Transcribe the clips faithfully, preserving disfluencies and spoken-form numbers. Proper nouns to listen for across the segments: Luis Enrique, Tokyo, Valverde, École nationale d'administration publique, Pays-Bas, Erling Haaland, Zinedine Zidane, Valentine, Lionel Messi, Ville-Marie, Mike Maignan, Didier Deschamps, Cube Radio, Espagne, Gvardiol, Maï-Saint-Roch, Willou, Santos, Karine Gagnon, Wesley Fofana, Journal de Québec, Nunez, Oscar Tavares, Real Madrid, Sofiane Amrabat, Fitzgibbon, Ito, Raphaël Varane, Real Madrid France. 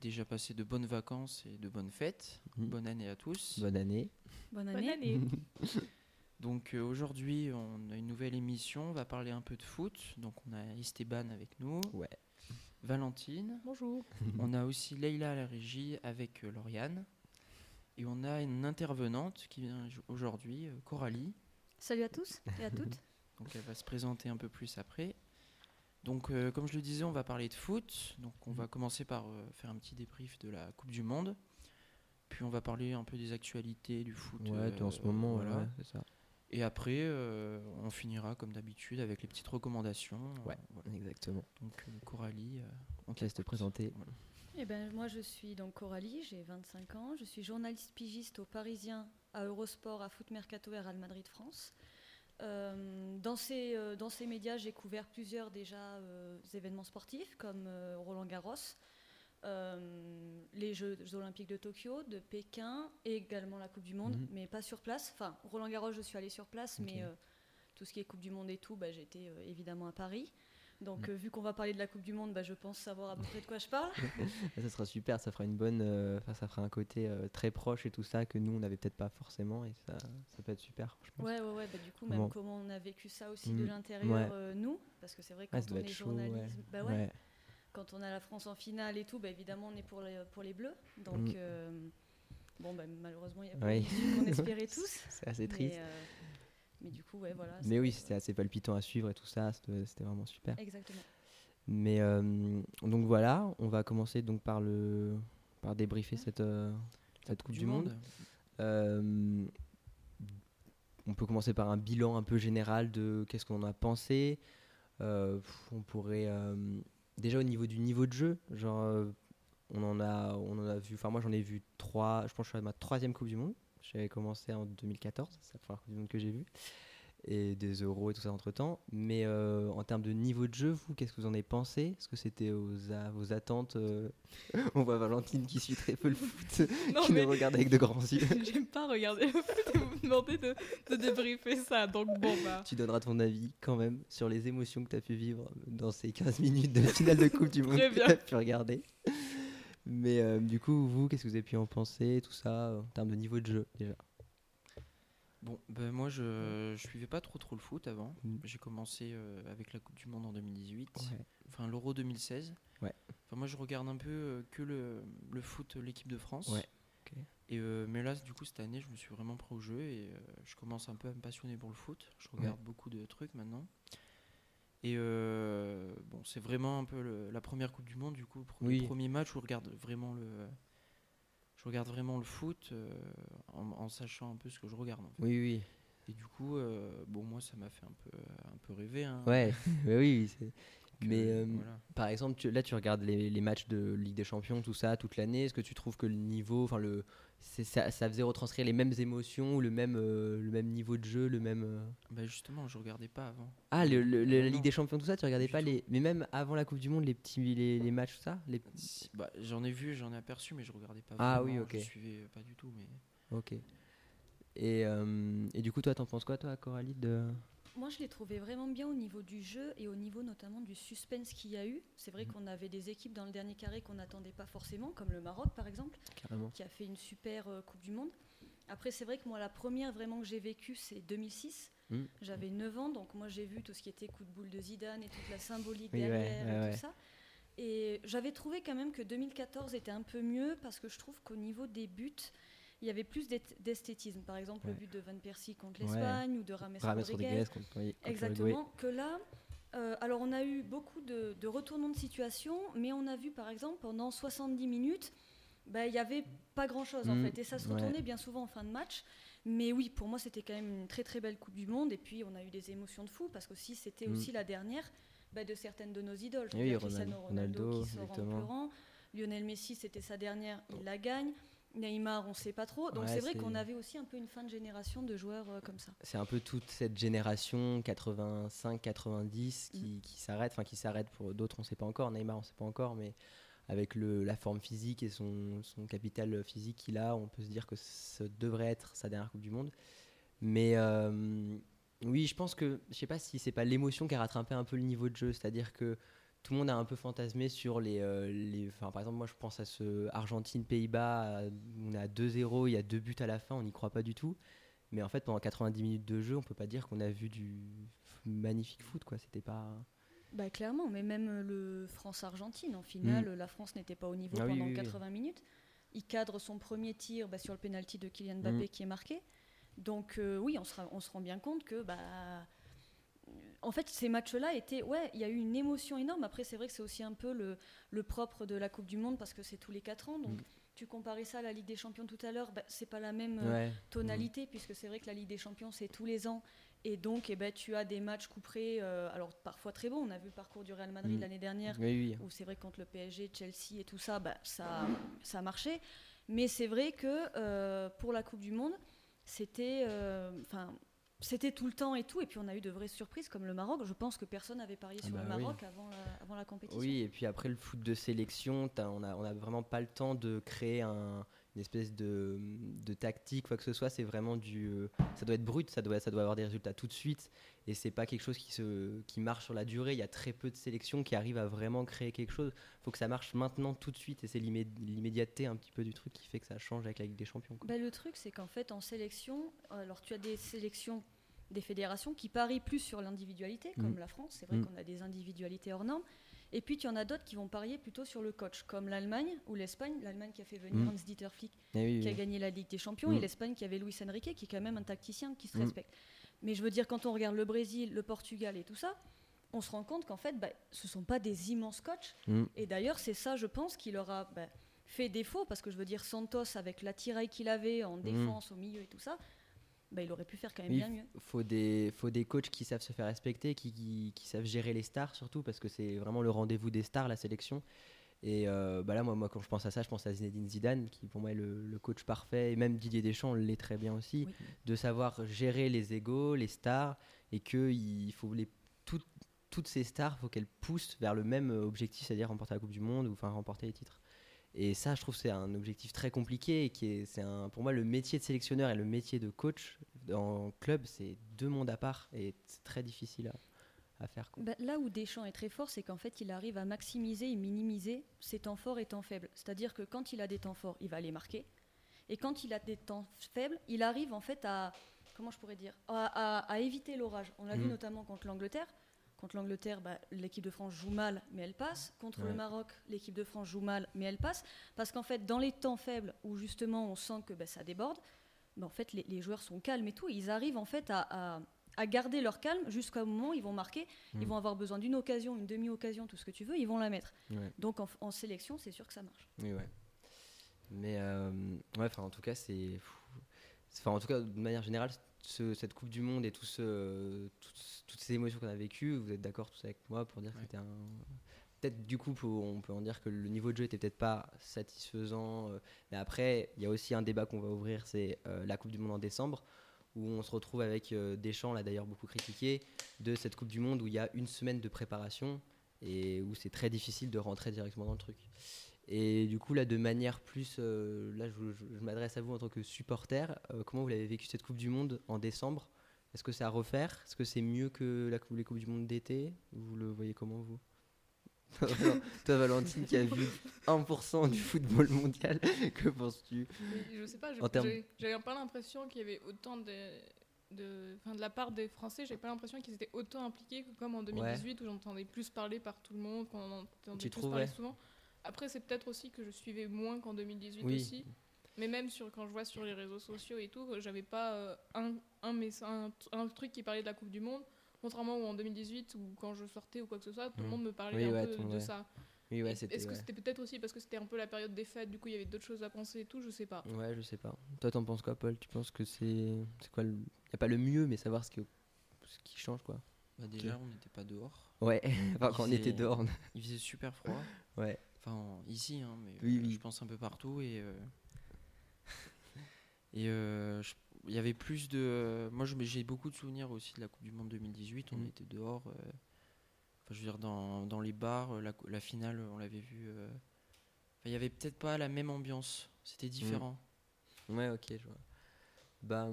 déjà passé de bonnes vacances et de bonnes fêtes. Mmh. Bonne année à tous. Bonne année. Bonne année. Bonne année. Donc euh, aujourd'hui, on a une nouvelle émission. On va parler un peu de foot. Donc on a Esteban avec nous. Ouais. Valentine. Bonjour. On a aussi Leila à la régie avec euh, Lauriane. Et on a une intervenante qui vient aujourd'hui, euh, Coralie. Salut à tous et à toutes. Donc elle va se présenter un peu plus après. Donc euh, comme je le disais, on va parler de foot. Donc on va commencer par euh, faire un petit débrief de la Coupe du Monde. Puis on va parler un peu des actualités du foot. Ouais, euh, en ce euh, moment, voilà. Ouais, c'est ça. Et après, euh, on finira comme d'habitude avec les petites recommandations. Ouais, euh, voilà. Exactement. Donc euh, Coralie, euh, on te laisse te présenter. Voilà. Eh ben, moi je suis donc Coralie, j'ai vingt-cinq ans, je suis journaliste pigiste au Parisien, à Eurosport, à Foot Mercato et à Real Madrid France. Euh, dans, ces, euh, dans ces médias, j'ai couvert plusieurs déjà euh, événements sportifs comme euh, Roland Garros, euh, les Jeux Olympiques de Tokyo, de Pékin et également la Coupe du Monde, mm-hmm. mais pas sur place. Enfin, Roland Garros, je suis allée sur place, okay. mais euh, tout ce qui est Coupe du Monde et tout, bah, j'étais euh, évidemment à Paris. Donc, mmh. euh, vu qu'on va parler de la Coupe du Monde, bah, je pense savoir à peu près de quoi je parle. Ça sera super, ça fera une bonne, euh, ça fera un côté euh, très proche et tout ça que nous on n'avait peut-être pas forcément et ça, ça peut être super. Je pense. Ouais, ouais, ouais. Bah, du coup, même bon. Comment on a vécu ça aussi mmh. de l'intérieur, ouais. euh, nous, parce que c'est vrai que ah, quand on est journaliste, ouais. bah ouais, ouais, quand on a la France en finale et tout, bah évidemment on est pour les, pour les Bleus. Donc mmh. euh, bon, bah, malheureusement il y a pas ce qu'on espérait tous. C'est assez triste. Mais, euh, Mais du coup, ouais, voilà. Mais oui, c'était assez palpitant à suivre et tout ça, c'était, c'était vraiment super. Exactement. Mais euh, donc voilà, on va commencer donc par le par débriefer ouais. cette euh, cette Coupe du, du Monde. monde. Euh, on peut commencer par un bilan un peu général de qu'est-ce qu'on en a pensé. Euh, on pourrait euh, déjà au niveau du niveau de jeu, genre euh, on en a on en a vu. Enfin moi j'en ai vu trois. Je pense que je suis à ma troisième Coupe du Monde. J'avais commencé en deux mille quatorze, c'est la première Coupe du Monde que j'ai vue, et des euros et tout ça entre-temps. Mais euh, en termes de niveau de jeu, vous, qu'est-ce que vous en avez pensé ? Est-ce que c'était aux a- vos attentes euh... On voit Valentine qui suit très peu le foot, non, qui nous regarde avec de grands yeux. J'aime pas regarder le foot et vous demander de, de débriefer ça, donc bon bah... Tu donneras ton avis quand même sur les émotions que tu as pu vivre dans ces quinze minutes de finale de Coupe du Monde que tu as pu regarder. Mais euh, du coup, vous, qu'est-ce que vous avez pu en penser, tout ça, euh, en termes de niveau de jeu, déjà ? Bon, ben moi, je ne suivais pas trop trop le foot avant. Mmh. J'ai commencé euh, avec la Coupe du Monde en deux mille dix-huit, ouais. enfin l'Euro deux mille seize. Ouais. Enfin, moi, je regarde un peu euh, que le, le foot, l'équipe de France. Ouais. Okay. Et, euh, mais là, du coup, cette année, je me suis vraiment pris au jeu et euh, je commence un peu à me passionner pour le foot. Je regarde ouais. beaucoup de trucs maintenant. Et euh, bon, c'est vraiment un peu le, la première Coupe du Monde, du coup, le premier, oui. premier match où je regarde vraiment le, je regarde vraiment le foot euh, en, en sachant un peu ce que je regarde. En fait. Oui, oui. Et du coup, euh, bon, moi, ça m'a fait un peu, un peu rêver. Hein. Ouais, mais oui. C'est... Mais euh, voilà. Par exemple, tu, là, tu regardes les, les matchs de Ligue des Champions, tout ça, toute l'année. Est-ce que tu trouves que le niveau, enfin le, c'est, ça, ça faisait retranscrire les mêmes émotions, le même, euh, le même niveau de jeu, le même. Euh... Bah justement, je regardais pas avant. Ah, le, le, le, la Ligue des Champions, tout ça, tu regardais du pas tout. Les. Mais même avant la Coupe du Monde, les petits, les, les matchs, tout ça. Les... Bah, j'en ai vu, j'en ai aperçu, mais je regardais pas. Ah vraiment, oui, ok. Je suivais pas du tout, mais. Ok. Et euh, et du coup, toi, t'en penses quoi, toi, Coralie de... Moi, je l'ai trouvé vraiment bien au niveau du jeu et au niveau notamment du suspense qu'il y a eu. C'est vrai mmh. qu'on avait des équipes dans le dernier carré qu'on n'attendait pas forcément, comme le Maroc par exemple, Carrément. Qui a fait une super euh, Coupe du Monde. Après, c'est vrai que moi, la première vraiment que j'ai vécue, c'est deux mille six. Mmh. J'avais neuf ans, donc moi, j'ai vu tout ce qui était coup de boule de Zidane et toute la symbolique oui, derrière ouais, et ouais. tout ça. Et j'avais trouvé quand même que deux mille quatorze était un peu mieux parce que je trouve qu'au niveau des buts, il y avait plus d'esthétisme, par exemple ouais. le but de Van Persie contre l'Espagne ouais. ou de Rames, Rames Rodriguez, contre, oui, contre exactement, que là, euh, alors on a eu beaucoup de, de retournements de situation, mais on a vu par exemple pendant soixante-dix minutes, bah, il n'y avait pas grand-chose mmh. en fait, et ça se retournait ouais. bien souvent en fin de match, mais oui, pour moi c'était quand même une très très belle Coupe du Monde, et puis on a eu des émotions de fou, parce que si c'était mmh. aussi la dernière bah, de certaines de nos idoles, oui, Ronald, Cristiano Ronaldo, Ronaldo qui sort exactement. En pleurant, Lionel Messi c'était sa dernière, il la gagne, Neymar, on ne sait pas trop. Donc ouais, c'est vrai c'est... qu'on avait aussi un peu une fin de génération de joueurs euh, comme ça. C'est un peu toute cette génération quatre-vingt-cinq quatre-vingt-dix qui, mmh. qui s'arrête, enfin qui s'arrête pour d'autres, on ne sait pas encore. Neymar, on ne sait pas encore, mais avec le, la forme physique et son, son capital physique qu'il a, on peut se dire que ce devrait être sa dernière Coupe du Monde. Mais euh, oui, je pense que, je ne sais pas si c'est pas l'émotion qui a rattrapé un peu le niveau de jeu, c'est-à-dire que tout le monde a un peu fantasmé sur les, euh, les enfin, par exemple, moi je pense à ce Argentine-Pays-Bas, on est à deux zéro, il y a deux buts à la fin, on n'y croit pas du tout. Mais en fait, pendant quatre-vingt-dix minutes de jeu, on peut pas dire qu'on a vu du magnifique foot, quoi. C'était pas... Bah clairement, mais même le France-Argentine, en finale, mmh. la France n'était pas au niveau ah, pendant oui, oui, quatre-vingts oui. minutes. Il cadre son premier tir bah, sur le pénalty de Kylian Mbappé mmh. qui est marqué. Donc euh, oui, on se, on se rend bien compte que... Bah, en fait, ces matchs-là étaient... Ouais, il y a eu une émotion énorme. Après, c'est vrai que c'est aussi un peu le, le propre de la Coupe du Monde parce que c'est tous les quatre ans. Donc, mmh. tu comparais ça à la Ligue des Champions tout à l'heure, bah, c'est pas la même ouais. tonalité mmh. puisque c'est vrai que la Ligue des Champions, c'est tous les ans. Et donc, eh ben, tu as des matchs couperés, euh, alors parfois très bons. On a vu le parcours du Real Madrid mmh. l'année dernière oui, oui. où c'est vrai que contre le P S G, Chelsea et tout ça, bah, ça, ça a marché. Mais c'est vrai que euh, pour la Coupe du Monde, c'était... Enfin... Euh, C'était tout le temps et tout, et puis on a eu de vraies surprises comme le Maroc. Je pense que personne n'avait parié sur bah le Maroc oui. avant, la, avant la compétition. Oui, et puis après le foot de sélection, on n'a on a vraiment pas le temps de créer un, une espèce de, de tactique, quoi que ce soit. C'est vraiment du, euh, ça doit être brut, ça doit, ça doit avoir des résultats tout de suite, et c'est pas quelque chose qui, se, qui marche sur la durée. Il y a très peu de sélections qui arrivent à vraiment créer quelque chose. Il faut que ça marche maintenant, tout de suite, et c'est l'immé- l'immédiateté un petit peu du truc qui fait que ça change avec la Ligue des Champions, quoi. Bah, le truc, c'est qu'en fait, en sélection, alors tu as des sélections des fédérations qui parient plus sur l'individualité, comme mmh. la France. C'est vrai mmh. qu'on a des individualités hors normes. Et puis, il y en a d'autres qui vont parier plutôt sur le coach, comme l'Allemagne ou l'Espagne. L'Allemagne qui a fait venir mmh. Hans-Dieter Flick, eh oui, qui oui. a gagné la Ligue des Champions, mmh. et l'Espagne qui avait Luis Enrique, qui est quand même un tacticien qui se mmh. respecte. Mais je veux dire, quand on regarde le Brésil, le Portugal et tout ça, on se rend compte qu'en fait, bah, ce ne sont pas des immenses coachs. Mmh. Et d'ailleurs, c'est ça, je pense, qui leur a bah, fait défaut, parce que je veux dire, Santos, avec l'attirail qu'il avait en défense, mmh. au milieu et tout ça, bah, il aurait pu faire quand même oui, bien mieux. Il faut des, faut des coachs qui savent se faire respecter, qui, qui, qui savent gérer les stars surtout, parce que c'est vraiment le rendez-vous des stars, la sélection. Et euh, bah là, moi, moi, quand je pense à ça, je pense à Zinedine Zidane, qui pour moi est le, le coach parfait, et même Didier Deschamps l'est très bien aussi, oui. de savoir gérer les égos, les stars, et que il faut les, tout, toutes ces stars, il faut qu'elles poussent vers le même objectif, c'est-à-dire remporter la Coupe du Monde, ou enfin remporter les titres. Et ça, je trouve que c'est un objectif très compliqué, et qui est, c'est un, pour moi, le métier de sélectionneur et le métier de coach en club, c'est deux mondes à part, et c'est très difficile à... à faire, bah, là où Deschamps est très fort, c'est qu'en fait, il arrive à maximiser et minimiser ses temps forts et temps faibles. C'est-à-dire que quand il a des temps forts, il va les marquer. Et quand il a des temps faibles, il arrive en fait à, comment je pourrais dire, à, à, à éviter l'orage. On l'a mmh. vu notamment contre l'Angleterre. Contre l'Angleterre, bah, l'équipe de France joue mal, mais elle passe. Contre ouais. le Maroc, l'équipe de France joue mal, mais elle passe. Parce qu'en fait, dans les temps faibles, où justement on sent que bah, ça déborde, bah, en fait, les, les joueurs sont calmes et tout. Et ils arrivent en fait à... à à garder leur calme jusqu'au moment où ils vont marquer, mmh. ils vont avoir besoin d'une occasion, une demi-occasion, tout ce que tu veux, ils vont la mettre. Ouais. Donc en, en sélection, c'est sûr que ça marche. Oui, ouais. Mais euh, ouais, enfin en tout cas, c'est, enfin en tout cas de manière générale, ce, cette Coupe du Monde et tout ce, tout, toutes ces émotions qu'on a vécues, vous êtes d'accord tous avec moi pour dire ouais. que c'était un, peut-être du coup on peut en dire que le niveau de jeu était peut-être pas satisfaisant, euh, mais après il y a aussi un débat qu'on va ouvrir, c'est euh, la Coupe du Monde en décembre. Où on se retrouve avec euh, Deschamps, l'a d'ailleurs beaucoup critiqué, de cette Coupe du Monde où il y a une semaine de préparation et où c'est très difficile de rentrer directement dans le truc. Et du coup, là, de manière plus... Euh, là, je, je, je m'adresse à vous en tant que supporter. Euh, comment vous l'avez vécu cette Coupe du Monde en décembre ? Est-ce que c'est à refaire ? Est-ce que c'est mieux que la, les Coupes du Monde d'été ? Vous le voyez comment, vous ? Toi, Valentine, qui a vu un pour cent du football mondial, que penses-tu ? Je sais pas, je, terme... j'ai, j'avais pas l'impression qu'il y avait autant de, de, enfin de la part des Français, j'avais pas l'impression qu'ils étaient autant impliqués que comme en deux mille dix-huit, ouais. où j'entendais plus parler par tout le monde, qu'on en entendait plus parler souvent. Après, c'est peut-être aussi que je suivais moins qu'en deux mille dix-huit oui. aussi, mais même sur, quand je vois sur les réseaux sociaux et tout, j'avais pas euh, un, un, un, un truc qui parlait de la Coupe du Monde. Contrairement où en deux mille dix-huit, ou quand je sortais ou quoi que ce soit, tout le mmh. monde me parlait oui, un ouais, peu de ouais. ça. Oui, ouais, est-ce que ouais. c'était peut-être aussi parce que c'était un peu la période des fêtes, du coup il y avait d'autres choses à penser et tout, je sais pas. Ouais, je sais pas. Toi, t'en penses quoi, Paul ? Tu penses que c'est, c'est quoi le... y a pas le mieux, mais savoir ce qui, ce qui change, quoi. Bah déjà, okay. on n'était pas dehors. Ouais. Enfin, quand on était dehors, on... il faisait super froid. Ouais. Enfin, ici, hein, mais oui, euh, oui. je pense un peu partout et euh... et euh, je... il y avait plus de... Euh, moi, j'ai beaucoup de souvenirs aussi de la Coupe du Monde deux mille dix-huit. On mmh. était dehors. Euh, enfin, je veux dire, dans, dans les bars, la, la finale, on l'avait vue. Euh, il n'y avait peut-être pas la même ambiance. C'était différent. Mmh. Ouais, ok, je vois. Bah,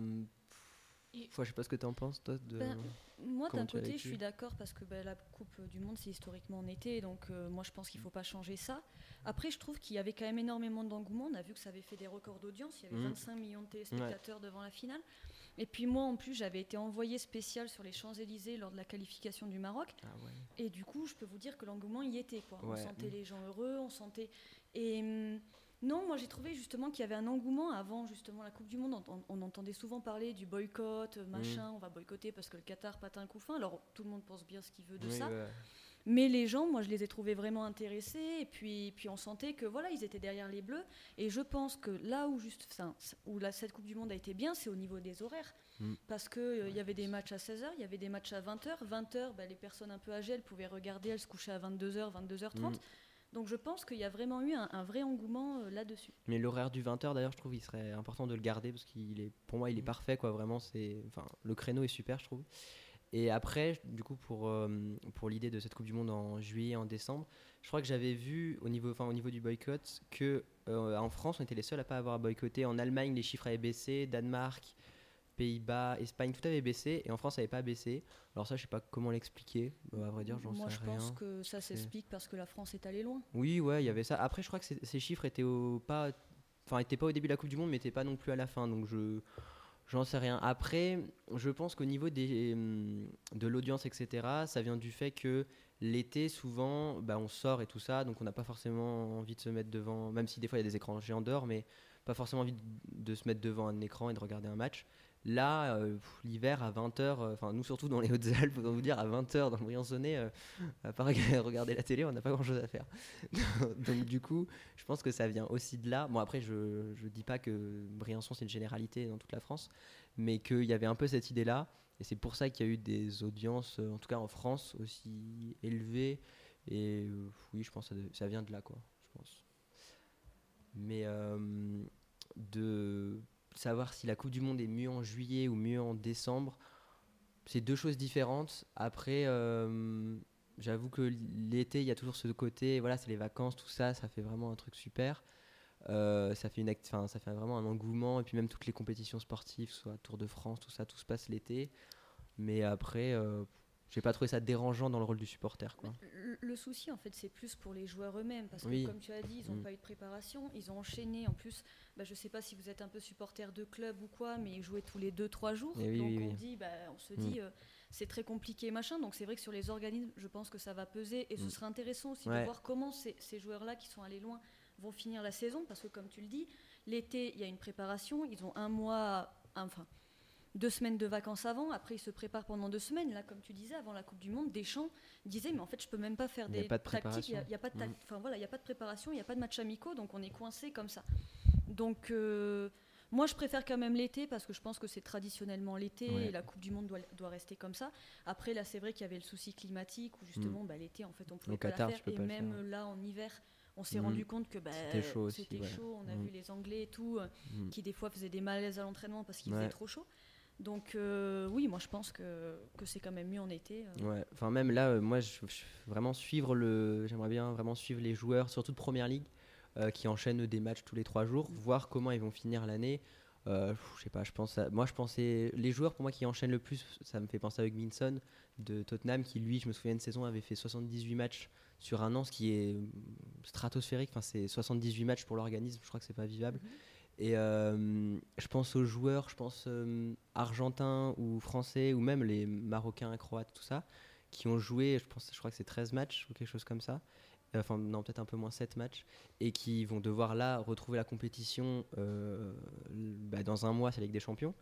Et... Faut, je sais pas ce que tu en penses, toi. De... Ben, moi, Comment d'un côté, je suis d'accord parce que ben, la Coupe du Monde, c'est historiquement en été. Donc, euh, moi, je pense qu'il ne faut pas changer ça. Après, je trouve qu'il y avait quand même énormément d'engouement. On a vu que ça avait fait des records d'audience. Il y avait mmh. vingt-cinq millions de téléspectateurs ouais. devant la finale. Et puis, moi, en plus, j'avais été envoyée spéciale sur les Champs-Élysées lors de la qualification du Maroc. Ah ouais. Et du coup, je peux vous dire que l'engouement y était, quoi. Ouais. On sentait mmh. les gens heureux, on sentait... Et... Hum, non, moi j'ai trouvé justement qu'il y avait un engouement avant justement la Coupe du Monde. On, on, on entendait souvent parler du boycott, machin, mmh. on va boycotter parce que le Qatar patin un coup fin. Alors tout le monde pense bien ce qu'il veut de oui, ça. Bah. Mais les gens, moi je les ai trouvés vraiment intéressés. Et puis, puis on sentait que voilà, ils étaient derrière les Bleus. Et je pense que là où, juste, enfin, où la, cette Coupe du Monde a été bien, c'est au niveau des horaires. Mmh. Parce qu'il euh, ouais, y avait des matchs à seize heures, il y avait des matchs à vingt heures. vingt heures, bah, les personnes un peu âgées, elles pouvaient regarder, elles se couchaient à vingt-deux heures, vingt-deux heures trente. Mmh. Donc je pense qu'il y a vraiment eu un, un vrai engouement euh, là-dessus. Mais l'horaire du vingt heures, d'ailleurs, je trouve qu'il serait important de le garder parce qu'il est, pour moi, il est parfait, quoi. Vraiment, c'est, enfin, le créneau est super, je trouve. Et après, du coup, pour euh, pour l'idée de cette Coupe du Monde en juillet, en décembre, je crois que j'avais vu au niveau, enfin, au niveau du boycott, que euh, en France, on était les seuls à pas avoir boycotté. En Allemagne, les chiffres avaient baissé, Danemark, Pays-Bas, Espagne, tout avait baissé et en France ça n'avait pas baissé. Alors ça, je sais pas comment l'expliquer, à vrai dire, j'en Moi, sais rien. Moi je pense que ça c'est... s'explique parce que la France est allée loin. Oui, ouais, il y avait ça. Après je crois que ces chiffres étaient au pas enfin étaient pas au début de la Coupe du Monde mais étaient pas non plus à la fin, donc je j'en sais rien. Après, je pense qu'au niveau des de l'audience, et cetera, ça vient du fait que l'été souvent, bah on sort et tout ça, donc on n'a pas forcément envie de se mettre devant, même si des fois il y a des écrans géants dehors, mais pas forcément envie de, de se mettre devant un écran et de regarder un match. Là, euh, pff, l'hiver à vingt heures, enfin euh, nous surtout dans les Hautes-Alpes, faut vous dire à vingt heures dans le Briançonnais, euh, à part regarder la télé, on n'a pas grand-chose à faire. Donc du coup, je pense que ça vient aussi de là. Bon après, je je dis pas que Briançon c'est une généralité dans toute la France, mais qu'il y avait un peu cette idée-là, et c'est pour ça qu'il y a eu des audiences, en tout cas en France, aussi élevées. Et euh, oui, je pense que ça, ça vient de là, quoi, je pense. Mais euh, de savoir si la Coupe du Monde est mieux en juillet ou mieux en décembre, c'est deux choses différentes. Après, euh, j'avoue que l'été, il y a toujours ce côté, voilà, c'est les vacances, tout ça, ça fait vraiment un truc super. Euh, ça fait une act- fin, ça fait vraiment un engouement. Et puis même toutes les compétitions sportives, soit Tour de France, tout ça, tout se passe l'été. Mais après... Euh, j'ai pas trouvé ça dérangeant dans le rôle du supporter, quoi. Le, le souci, en fait, c'est plus pour les joueurs eux-mêmes. Parce que, oui. comme tu as dit, ils n'ont mmh. pas eu de préparation. Ils ont enchaîné. En plus, bah, je sais pas si vous êtes un peu supporter de club ou quoi, mais ils jouaient tous les deux trois jours. Oui, donc, oui, on, oui. Dit, bah, on se mmh. dit, euh, c'est très compliqué, machin. Donc, c'est vrai que sur les organismes, je pense que ça va peser. Et mmh. ce serait intéressant aussi ouais. de voir comment ces, ces joueurs-là qui sont allés loin vont finir la saison. Parce que, comme tu le dis, l'été, il y a une préparation. Ils ont un mois... Enfin... Deux semaines de vacances avant, après ils se préparent pendant deux semaines. Là, comme tu disais, avant la Coupe du Monde, Deschamps disait mais en fait je peux même pas faire des tactiques, il y a pas de enfin voilà, il y a pas de préparation, il y a pas de matchs amicaux, donc on est coincé comme ça. Donc euh, moi je préfère quand même l'été parce que je pense que c'est traditionnellement l'été ouais. et la Coupe du Monde doit doit rester comme ça. Après là c'est vrai qu'il y avait le souci climatique où justement mmh. bah, l'été en fait on pouvait pas la faire et même faire. Là en hiver on s'est mmh. rendu compte que bah, c'était chaud, aussi, c'était ouais. chaud. On a mmh. vu les Anglais et tout mmh. qui des fois faisaient des malaises à l'entraînement parce qu'il ouais. faisait trop chaud. Donc euh, oui, moi je pense que, que c'est quand même mieux en été. Euh. Ouais, enfin même là, euh, moi je, je vraiment suivre le, j'aimerais bien vraiment suivre les joueurs, surtout de Première Ligue, euh, qui enchaînent des matchs tous les trois jours, mmh. voir comment ils vont finir l'année. Euh, je sais pas, je pense, à, moi je pensais, les joueurs pour moi qui enchaînent le plus, ça me fait penser à Hugminson de Tottenham, qui lui, je me souviens une saison avait fait soixante-dix-huit matchs sur un an, ce qui est stratosphérique. Enfin c'est soixante-dix-huit matchs pour l'organisme, je crois que c'est pas vivable. Mmh. Et euh, je pense aux joueurs, je pense euh, argentins ou français ou même les marocains, croates, tout ça, qui ont joué, je pense, je crois que c'est treize matchs ou quelque chose comme ça, enfin non peut-être un peu moins sept matchs, et qui vont devoir là retrouver la compétition euh, bah, dans un mois, c'est la Ligue des Champions.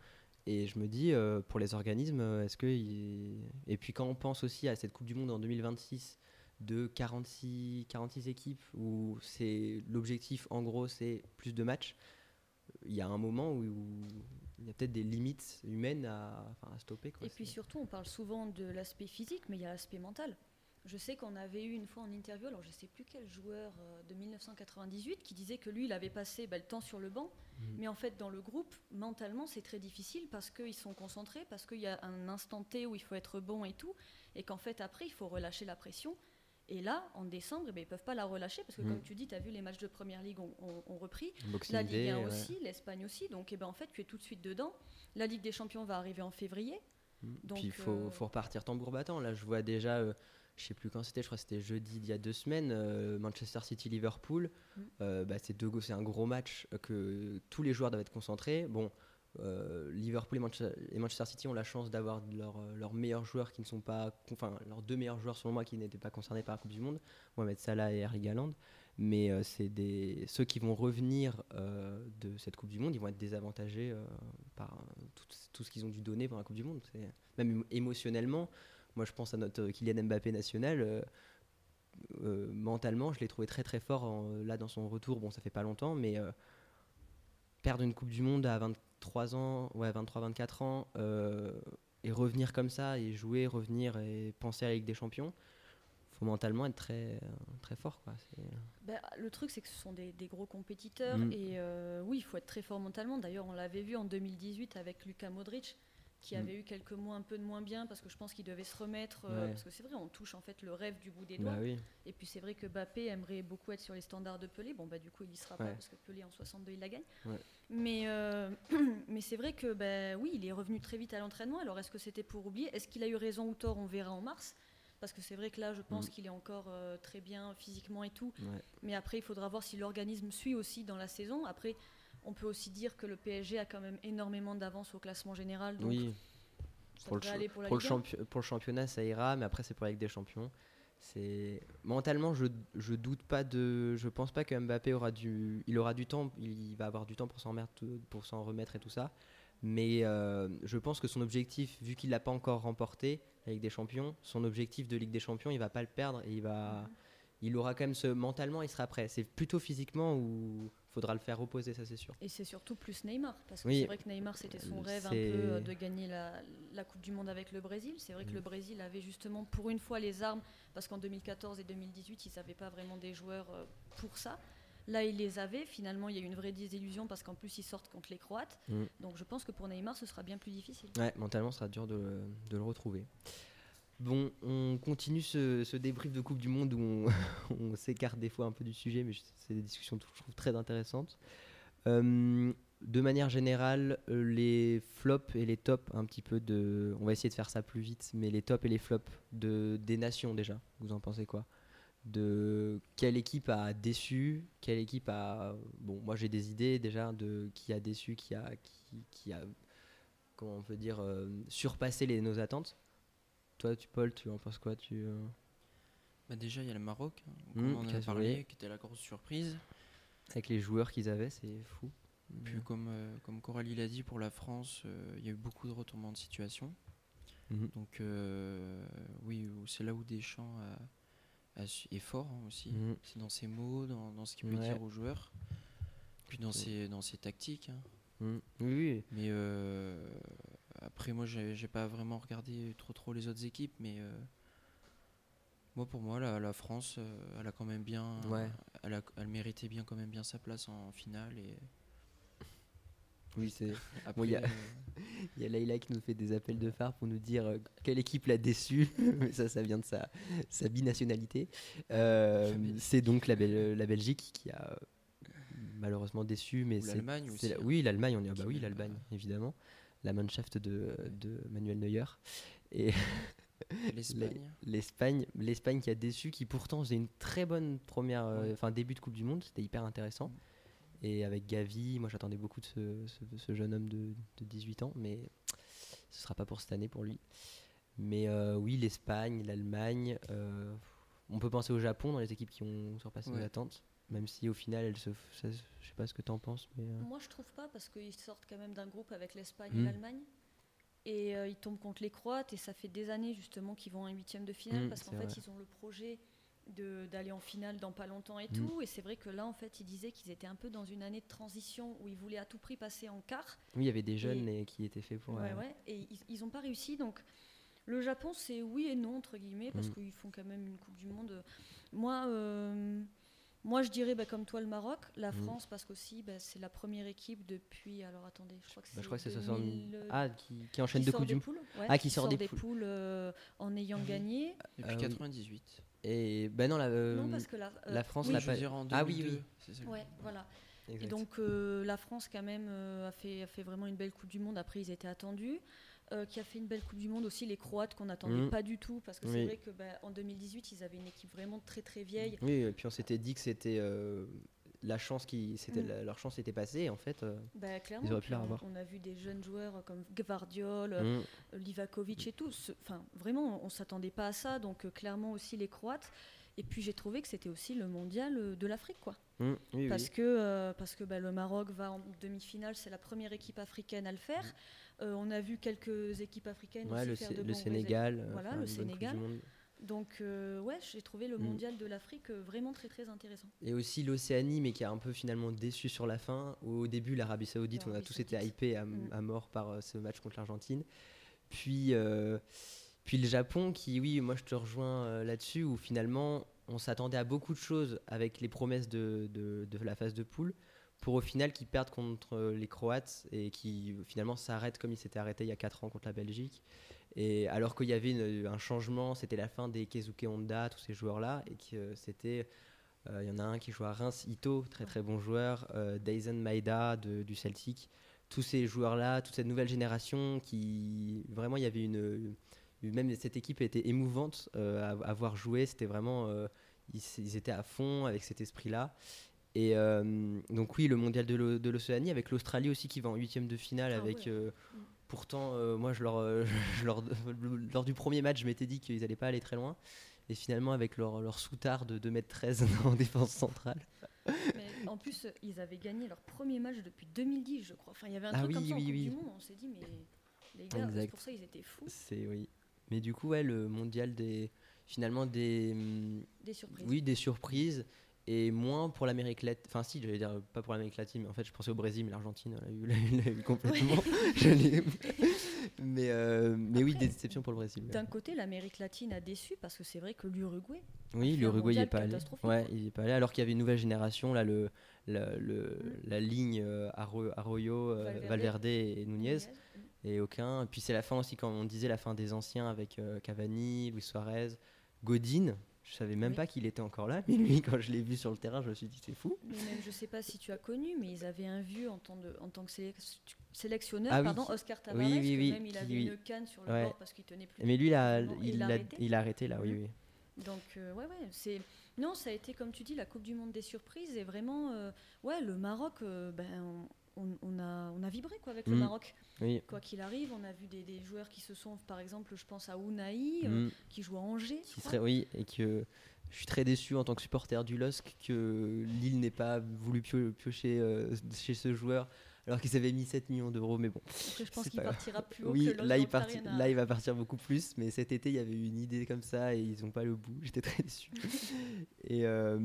Et je me dis, euh, pour les organismes, est-ce que... Y... Et puis quand on pense aussi à cette Coupe du Monde en deux mille vingt-six de quarante-six équipes, où c'est, l'objectif en gros c'est plus de matchs, il y a un moment où il y a peut-être des limites humaines à, enfin, à stopper, quoi. Et puis surtout, on parle souvent de l'aspect physique, mais il y a l'aspect mental. Je sais qu'on avait eu une fois en interview, alors je ne sais plus quel joueur de dix-neuf cent quatre-vingt-dix-huit, qui disait que lui, il avait passé bah, le temps sur le banc, mmh. mais en fait, dans le groupe, mentalement, c'est très difficile parce qu'ils sont concentrés, parce qu'il y a un instant T où il faut être bon et tout, et qu'en fait, après, il faut relâcher la pression. Et là, en décembre, eh bien, ils ne peuvent pas la relâcher parce que, mmh. comme tu dis, tu as vu, les matchs de Première Ligue ont, ont, ont repris. Boxing la Ligue un ouais. aussi, l'Espagne aussi. Donc, eh bien, en fait, tu es tout de suite dedans. La Ligue des Champions va arriver en février. Mmh. Donc, puis, il faut, euh... faut repartir tambour battant. Là, je vois déjà, euh, je ne sais plus quand c'était, je crois que c'était jeudi, il y a deux semaines, euh, Manchester City-Liverpool. Mmh. Euh, bah, c'est, deux, c'est un gros match que tous les joueurs doivent être concentrés. Bon, euh, Liverpool et Manchester, et Manchester City ont la chance d'avoir leurs leur meilleurs joueurs qui ne sont pas, enfin leurs deux meilleurs joueurs selon moi qui n'étaient pas concernés par la Coupe du Monde, Mohamed Salah et Erling Haaland, mais euh, c'est des ceux qui vont revenir euh, de cette Coupe du Monde, ils vont être désavantagés euh, par tout, tout ce qu'ils ont dû donner pendant la Coupe du Monde, c'est, même émotionnellement. Moi je pense à notre Kylian Mbappé national. Euh, euh, mentalement, je l'ai trouvé très très fort en, là dans son retour. Bon, ça fait pas longtemps, mais euh, perdre une Coupe du Monde à vingt-trois ans, ouais, vingt-trois vingt-quatre ans, euh, et revenir comme ça, et jouer, revenir, et penser à la Ligue des Champions, il faut mentalement être très, très fort, quoi. C'est... Bah, le truc, c'est que ce sont des, des gros compétiteurs, mmh. et euh, oui, il faut être très fort mentalement. D'ailleurs, on l'avait vu en deux mille dix-huit avec Luka Modric, qui mmh. avait eu quelques mois un peu de moins bien, parce que je pense qu'il devait se remettre, euh, ouais. parce que c'est vrai, on touche en fait le rêve du bout des doigts. Bah, oui. Et puis c'est vrai que Mbappé aimerait beaucoup être sur les standards de Pelé. Bon, bah du coup, il n'y sera ouais. pas, parce que Pelé en soixante-deux, il la gagne. Ouais. Mais, euh, mais c'est vrai que, bah, oui, il est revenu très vite à l'entraînement. Alors, est-ce que c'était pour oublier ? Est-ce qu'il a eu raison ou tort ? On verra en mars. Parce que c'est vrai que là, je pense mmh. qu'il est encore euh, très bien physiquement et tout. Ouais. Mais après, il faudra voir si l'organisme suit aussi dans la saison. Après, on peut aussi dire que le P S G a quand même énormément d'avance au classement général. Donc oui, pour, le, aller pour, la pour, le champi- pour le championnat, ça ira. Mais après, c'est pour la Ligue des Champions. C'est... Mentalement, je je doute pas de, je pense pas que Mbappé aura du, il aura du temps, il va avoir du temps pour s'en remettre, pour s'en remettre et tout ça. Mais euh, je pense que son objectif, vu qu'il l'a pas encore remporté la Ligue des Champions, son objectif de Ligue des Champions, il va pas le perdre et il va, mmh. il aura quand même ce mentalement, il sera prêt. C'est plutôt physiquement où faudra le faire reposer, ça c'est sûr. Et c'est surtout plus Neymar, parce que oui, c'est vrai que Neymar c'était son rêve c'est... un peu euh, de gagner la, la Coupe du Monde avec le Brésil. C'est vrai que mmh. le Brésil avait justement pour une fois les armes, parce qu'en deux mille quatorze et deux mille dix-huit ils n'avaient pas vraiment des joueurs euh, pour ça. Là ils les avaient, finalement il y a eu une vraie désillusion parce qu'en plus ils sortent contre les Croates, mmh. donc je pense que pour Neymar ce sera bien plus difficile. Ouais, mentalement ce sera dur de, de le retrouver. Bon, on continue ce, ce débrief de Coupe du Monde où on, on s'écarte des fois un peu du sujet, mais je, c'est des discussions que je trouve très intéressantes. Euh, de manière générale, les flops et les tops, un petit peu de... On va essayer de faire ça plus vite, mais les tops et les flops de, des nations déjà, vous en pensez quoi ? De quelle équipe a déçu ? Quelle équipe a... Bon, moi j'ai des idées déjà de qui a déçu, qui a, qui, qui a comment on peut dire, euh, surpassé les, nos attentes. Toi, tu, Paul, tu en penses quoi tu, euh... bah déjà, il y a le Maroc, hein, mmh, on en a parlé, qui était la grosse surprise. Avec les joueurs qu'ils avaient, c'est fou. Puis, mmh. comme, euh, comme Coralie l'a dit, pour la France, euh, il y a eu beaucoup de retournements de situation. Mmh. Donc, euh, oui, c'est là où Deschamps a, a, est fort hein, aussi. Mmh. C'est dans ses mots, dans, dans ce qu'il peut ouais. dire aux joueurs, puis dans, ouais. ses, dans ses tactiques. Hein. Mmh. Oui, oui. Mais... Euh, Après, moi, j'ai, j'ai pas vraiment regardé trop trop les autres équipes, mais euh, moi, pour moi, la, la France, euh, elle a quand même bien, ouais. elle, a, elle méritait bien quand même bien sa place en finale. Et oui, c'est. Après, bon, il y a, euh... a Leila qui nous fait des appels de phare pour nous dire euh, quelle équipe l'a déçue. Mais ça, ça vient de sa, sa binationalité. Euh, c'est donc la, Bel- la Belgique qui a malheureusement déçu, mais Ou c'est, l'Allemagne c'est aussi. La... Oui, l'Allemagne. On est bah oui, l'Allemagne, pas... évidemment. La Mannschaft de, de Manuel Neuer et l'Espagne. l'Espagne, l'Espagne qui a déçu, qui pourtant faisait une très bonne première, enfin euh, début de Coupe du Monde, c'était hyper intéressant. Et avec Gavi, moi j'attendais beaucoup de ce, ce, ce jeune homme de, de dix-huit ans, mais ce sera pas pour cette année pour lui. Mais euh, oui, l'Espagne, l'Allemagne, euh, on peut penser au Japon dans les équipes qui ont surpassé ouais. nos attentes. Même si au final, elle se f... ça, je sais pas ce que tu en penses. Mais euh... Moi, je trouve pas, parce qu'ils sortent quand même d'un groupe avec l'Espagne mmh. et l'Allemagne. Et euh, ils tombent contre les Croates, et ça fait des années justement qu'ils vont à un huitième de finale, mmh, parce qu'en vrai. fait, ils ont le projet de, d'aller en finale dans pas longtemps et mmh. tout. Et c'est vrai que là, en fait, ils disaient qu'ils étaient un peu dans une année de transition où ils voulaient à tout prix passer en quart. Oui, il y avait des jeunes et... qui étaient faits pour... Ouais, euh... ouais. Et ils, ils ont pas réussi, donc... Le Japon, c'est oui et non, entre guillemets, parce mmh. qu'ils font quand même une Coupe du Monde. Moi... Euh... Moi, je dirais, bah, comme toi, le Maroc, la France, mmh. parce qu'aussi, bah, c'est la première équipe depuis... Alors, attendez, je crois que c'est... Bah, je crois que c'est deux mille... Ah, qui, qui enchaîne qui deux coups du... Poules, ouais, ah, qui, qui sort, sort des poules. Qui sort des poules euh, en ayant mmh. gagné... Depuis euh, quatre-vingt-dix-huit. Et ben non, la, euh, non parce que la, euh, la France oui, l'a pas. En deux mille deux, ah oui, oui. C'est ça. Ouais, voilà. Exact. Et donc euh, la France quand même euh, a, fait, a fait vraiment une belle Coupe du Monde. Après ils étaient attendus. Euh, qui a fait une belle Coupe du Monde aussi, les Croates qu'on n'attendait mmh. pas du tout, parce que oui. c'est vrai qu'en bah, deux mille dix-huit ils avaient une équipe vraiment très très vieille. Oui, et puis on s'était dit que c'était euh, la chance qui, c'était mmh. la, leur chance était passée, et en fait euh, bah, clairement, ils auraient pu la revoir. On a vu des jeunes joueurs comme Gvardiol, mmh. Livakovic et tout, enfin vraiment on ne s'attendait pas à ça, donc euh, clairement aussi les Croates. Et puis j'ai trouvé que c'était aussi le mondial de l'Afrique, quoi. Mmh, oui, parce, oui. Que, euh, parce que bah, le Maroc va en demi-finale, c'est la première équipe africaine à le faire. Mmh. Euh, on a vu quelques équipes africaines ouais, aussi le faire c- de bons résultats. Le Sénégal. Voilà, le Sénégal. Donc euh, ouais, j'ai trouvé le mondial mmh. de l'Afrique vraiment très très intéressant. Et aussi l'Océanie, mais qui a un peu finalement déçu sur la fin. Au début, l'Arabie Saoudite, l'Arabie on a tous Saoudite. été hypés à, mmh. à mort par euh, ce match contre l'Argentine. Puis... Euh, Puis le Japon, qui, oui, moi je te rejoins euh, là-dessus, où finalement on s'attendait à beaucoup de choses avec les promesses de, de, de la phase de poule, pour au final qu'ils perdent contre euh, les Croates et qui finalement s'arrêtent comme ils s'étaient arrêtés il y a quatre ans contre la Belgique. Et alors qu'il y avait une, un changement, c'était la fin des Keisuke Honda, tous ces joueurs-là, et que euh, c'était. Il euh, y en a un qui joue à Reims, Ito, très très bon joueur, euh, Daisen Maeda de, du Celtic, tous ces joueurs-là, toute cette nouvelle génération qui. Vraiment, il y avait une. une Même cette équipe était émouvante euh, à, à voir jouer. C'était vraiment, euh, ils, ils étaient à fond avec cet esprit-là. Et euh, donc oui, le mondial de, l'O- de l'Océanie, avec l'Australie aussi qui va en huitième de finale. Ah, avec, ouais. euh, mmh. Pourtant, euh, moi, je leur, euh, je leur, lors du premier match, je m'étais dit qu'ils n'allaient pas aller très loin. Et finalement, avec leur, leur soutard de deux mètres treize en défense centrale. Mais en plus, ils avaient gagné leur premier match depuis deux mille dix, je crois. Enfin, il y avait un ah, truc oui, comme ça oui, en Coupe oui. du Monde. On s'est dit, mais les gars, c'est pour ça ils étaient fous. C'est, oui. Mais du coup, ouais, le mondial des finalement des des surprises. Oui, des surprises et moins pour l'Amérique latine. Enfin, si, j'allais dire pas pour l'Amérique latine, mais en fait, je pensais au Brésil, mais l'Argentine l'a eu, l'a eu, l'a eu complètement. Ouais. mais euh, mais Après, oui, des déceptions pour le Brésil. D'un ouais. côté, l'Amérique latine a déçu parce que c'est vrai que l'Uruguay. Oui, l'Uruguay il est pas allé. Ouais, il est pas allé. Alors qu'il y avait une nouvelle génération là, le la, le, mmh. la ligne euh, Arroyo, euh, Valverde. Valverde et Nunez. Mmh. Et aucun. Et puis c'est la fin aussi, quand on disait la fin des anciens avec euh, Cavani, Luis Suarez, Godin. Je ne savais même oui. pas qu'il était encore là, mais lui, quand je l'ai vu sur le terrain, je me suis dit c'est fou. Mais même, je ne sais pas si tu as connu, mais ils avaient un vieux en tant, de, en tant que sélec- sélectionneur, ah, oui, pardon, qui... Oscar Tavares, oui, oui, oui, même il avait qui, une oui. canne sur le ouais. bord parce qu'il tenait plus. Mais lui, la, il, il, l'a, l'a il a arrêté là, mmh. oui, oui. Donc, euh, ouais, ouais, c'est... Non, ça a été, comme tu dis, la Coupe du Monde des surprises. Et vraiment, euh, ouais, le Maroc, euh, ben... On... On, on, a, on a vibré quoi, avec mmh. le Maroc. Oui. Quoi qu'il arrive, on a vu des, des joueurs qui se sont, par exemple, je pense à Ounahi, mmh. euh, qui joue à Angers. Qui serait, oui, et que je suis très déçu en tant que supporter du L O S C que Lille n'ait pas voulu pio- piocher euh, chez ce joueur, alors qu'ils avaient mis sept millions d'euros. Mais bon. Après, je pense qu'il partira grave. plus haut oui, que le là, il parti, là, il va partir beaucoup plus, mais cet été, il y avait une idée comme ça et ils n'ont pas le bout. J'étais très déçu. et, euh,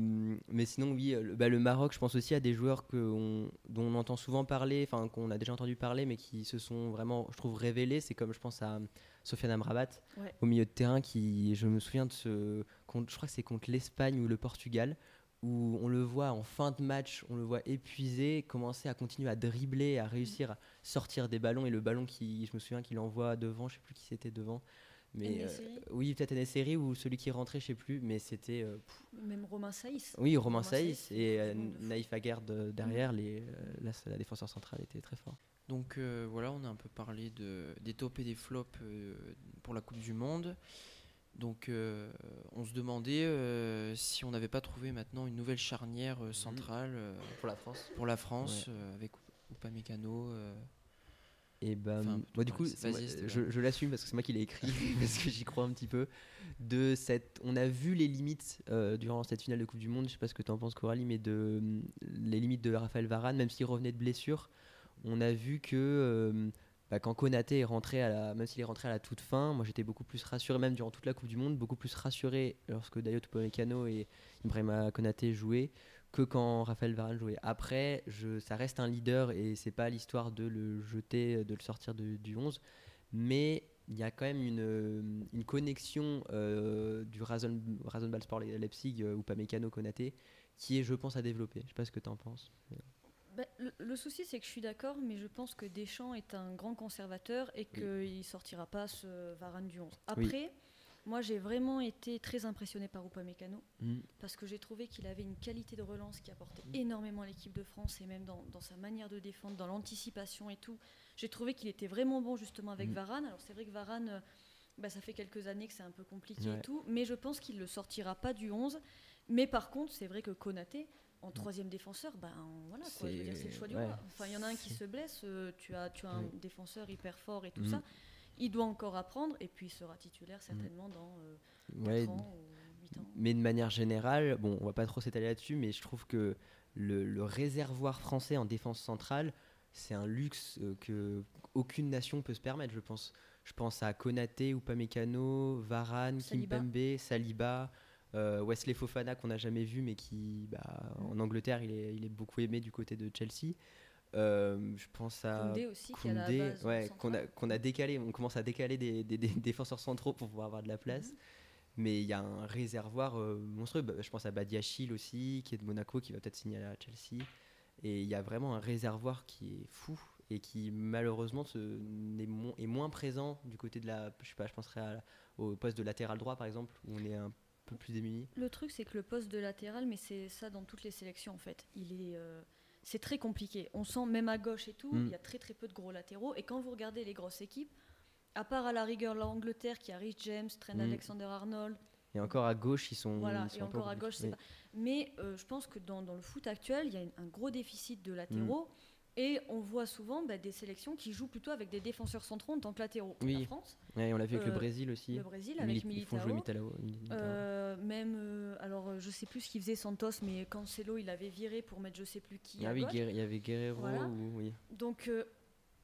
mais sinon, oui, le, bah, le Maroc, je pense aussi à des joueurs que on, dont on entend souvent parler, enfin qu'on a déjà entendu parler, mais qui se sont vraiment, je trouve, révélés. C'est comme, je pense, à Sofiane Amrabat, ouais. au milieu de terrain, qui, je me souviens de ce... Contre, je crois que c'est contre l'Espagne ou le Portugal, où on le voit en fin de match, on le voit épuisé, commencer à continuer à dribbler, à réussir à sortir des ballons. Et le ballon, qui, je me souviens qu'il envoie devant, je ne sais plus qui c'était devant. Mais euh, oui, peut-être Nesseri ou celui qui rentrait, je ne sais plus, mais c'était... Euh, Même Romain Saïs. Oui, Romain, Romain Saïs, Saïs et euh, Naïf Aguerd de, derrière, mmh. les, euh, la, la défenseur centrale était très forte. Donc euh, voilà, on a un peu parlé de, des tops et des flops euh, pour la Coupe du Monde. Donc euh, on se demandait euh, si on n'avait pas trouvé maintenant une nouvelle charnière euh, centrale euh, pour la France, pour la France ouais. euh, avec Upamecano. Euh, et ben bah, moi du coup moi, je, je l'assume parce que c'est moi qui l'ai écrit parce que j'y crois un petit peu. De cette, on a vu les limites euh, durant cette finale de Coupe du Monde. Je sais pas ce que tu en penses, Coralie, mais de euh, les limites de Raphaël Varane, même s'il revenait de blessure, on a vu que euh, Bah, quand Konaté est rentré, à la, même s'il est rentré à la toute fin, moi j'étais beaucoup plus rassuré, même durant toute la Coupe du Monde, beaucoup plus rassuré lorsque Dayot Upamecano et Ibrahima Konaté jouaient que quand Raphaël Varane jouait. Après, je, ça reste un leader et c'est pas l'histoire de le jeter, de le sortir de, du onze, mais il y a quand même une, une connexion euh, du Rasenball Sport Leipzig ou Upamecano Konaté qui est, je pense, à développer. Je sais pas ce que tu en penses. Bah, le, le souci, c'est que je suis d'accord, mais je pense que Deschamps est un grand conservateur et qu'il oui. ne sortira pas ce Varane du onze. Après, oui. Moi, j'ai vraiment été très impressionnée par Upamecano mmh. parce que j'ai trouvé qu'il avait une qualité de relance qui apportait mmh. énormément à l'équipe de France et même dans, dans sa manière de défendre, dans l'anticipation et tout. J'ai trouvé qu'il était vraiment bon justement avec mmh. Varane. Alors c'est vrai que Varane, bah, ça fait quelques années que c'est un peu compliqué ouais. et tout, mais je pense qu'il ne le sortira pas du onze. Mais par contre, c'est vrai que Konaté, en troisième défenseur, ben voilà quoi, c'est, je veux dire, c'est le choix du ouais. roi. Enfin, il y en a un qui c'est... se blesse, euh, tu as, tu as un oui. défenseur hyper fort et tout mmh. ça. Il doit encore apprendre et puis il sera titulaire certainement mmh. dans euh, quatre ouais, ans ou huit ans. Mais de manière générale, bon, on va pas trop s'étaler là-dessus, mais je trouve que le, le réservoir français en défense centrale, c'est un luxe euh, que aucune nation peut se permettre, je pense. Je pense à Konaté, Upamecano, Varane, Saliba. Kimpembe, Saliba... Euh, Wesley Fofana qu'on n'a jamais vu mais qui bah, mmh. en Angleterre il est, il est beaucoup aimé du côté de Chelsea. Euh, je pense à Koundé aussi Koundé, qui a ouais, qu'on, a, qu'on a décalé, on commence à décaler des, des, des défenseurs centraux pour pouvoir avoir de la place. Mmh. Mais il y a un réservoir euh, monstrueux. Bah, je pense à Badiachil aussi qui est de Monaco qui va peut-être signer à Chelsea. Et il y a vraiment un réservoir qui est fou et qui malheureusement se, est, mo- est moins présent du côté de la. Je sais pas, je penserais à, au poste de latéral droit par exemple où on est un plus démunis. Le truc, c'est que le poste de latéral, mais c'est ça dans toutes les sélections en fait. Il est, euh, c'est très compliqué. On sent même à gauche et tout, il mm. y a très très peu de gros latéraux. Et quand vous regardez les grosses équipes, à part à la rigueur l'Angleterre qui a Rich James, Trent mm. Alexander-Arnold. Et encore à gauche, ils sont. Voilà. Ils sont et encore à gauche, c'est oui. pas. Mais euh, je pense que dans, dans le foot actuel, il y a une, un gros déficit de latéraux. Mm. Et on voit souvent bah, des sélections qui jouent plutôt avec des défenseurs centraux en tant que latéraux. Oui. La France. Ouais, on l'a vu avec euh, le Brésil aussi. Le Brésil avec Mil- Militao. Ils font jouer Militao. Euh, même, euh, alors je sais plus ce qu'il faisait Santos, mais Cancelo, il avait viré pour mettre je sais plus qui. Ah oui, Guerre, il y avait Guerrero. Voilà. Ou, oui. Donc euh,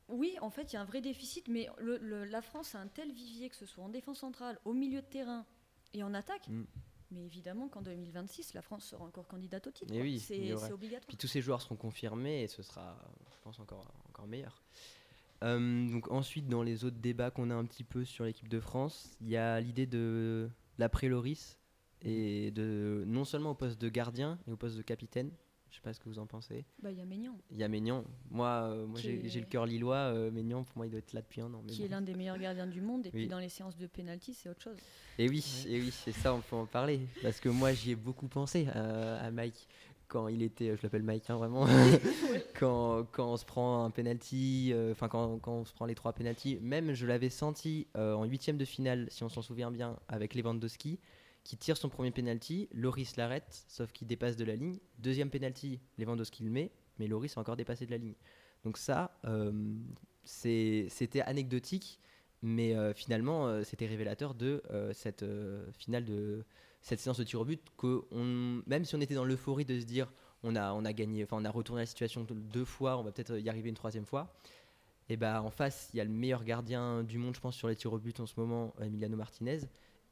oui, en fait, il y a un vrai déficit, mais le, le, la France a un tel vivier que ce soit en défense centrale, au milieu de terrain et en attaque. Mm. Mais évidemment qu'en deux mille vingt-six, la France sera encore candidate au titre. Oui, c'est, c'est obligatoire. Puis tous ces joueurs seront confirmés et ce sera, je pense, encore, encore meilleur. Euh, donc ensuite, dans les autres débats qu'on a un petit peu sur l'équipe de France, il y a l'idée de l'après-Loris, et de, non seulement au poste de gardien, mais au poste de capitaine. Je ne sais pas ce que vous en pensez. Bah, y a Maignan. Il y a Maignan. Moi, euh, moi j'ai, est... j'ai le cœur lillois. Euh, Maignan, pour moi, il doit être là depuis un an. Qui bon. est l'un des meilleurs gardiens du monde. Et oui. puis, dans les séances de pénalty, c'est autre chose. Et oui, ouais. et oui, c'est ça, on peut en parler. Parce que moi, j'y ai beaucoup pensé à, à Mike. Quand il était, je l'appelle Mike, hein, vraiment. quand, quand on se prend un pénalty, enfin, euh, quand, quand on se prend les trois pénaltys. Même, je l'avais senti euh, en huitième de finale, si on s'en souvient bien, avec Lewandowski, qui tire son premier penalty, Loris l'arrête, sauf qu'il dépasse de la ligne. Deuxième penalty, Lewandowski le met, mais Loris a encore dépassé de la ligne. Donc ça, euh, c'est, c'était anecdotique, mais euh, finalement, euh, c'était révélateur de euh, cette euh, finale, de cette séance de tir au but, que on, même si on était dans l'euphorie de se dire on a, on a gagné, enfin on a retourné la situation deux fois, on va peut-être y arriver une troisième fois. Et ben bah, en face, il y a le meilleur gardien du monde, je pense, sur les tirs au but en ce moment, Emiliano Martinez.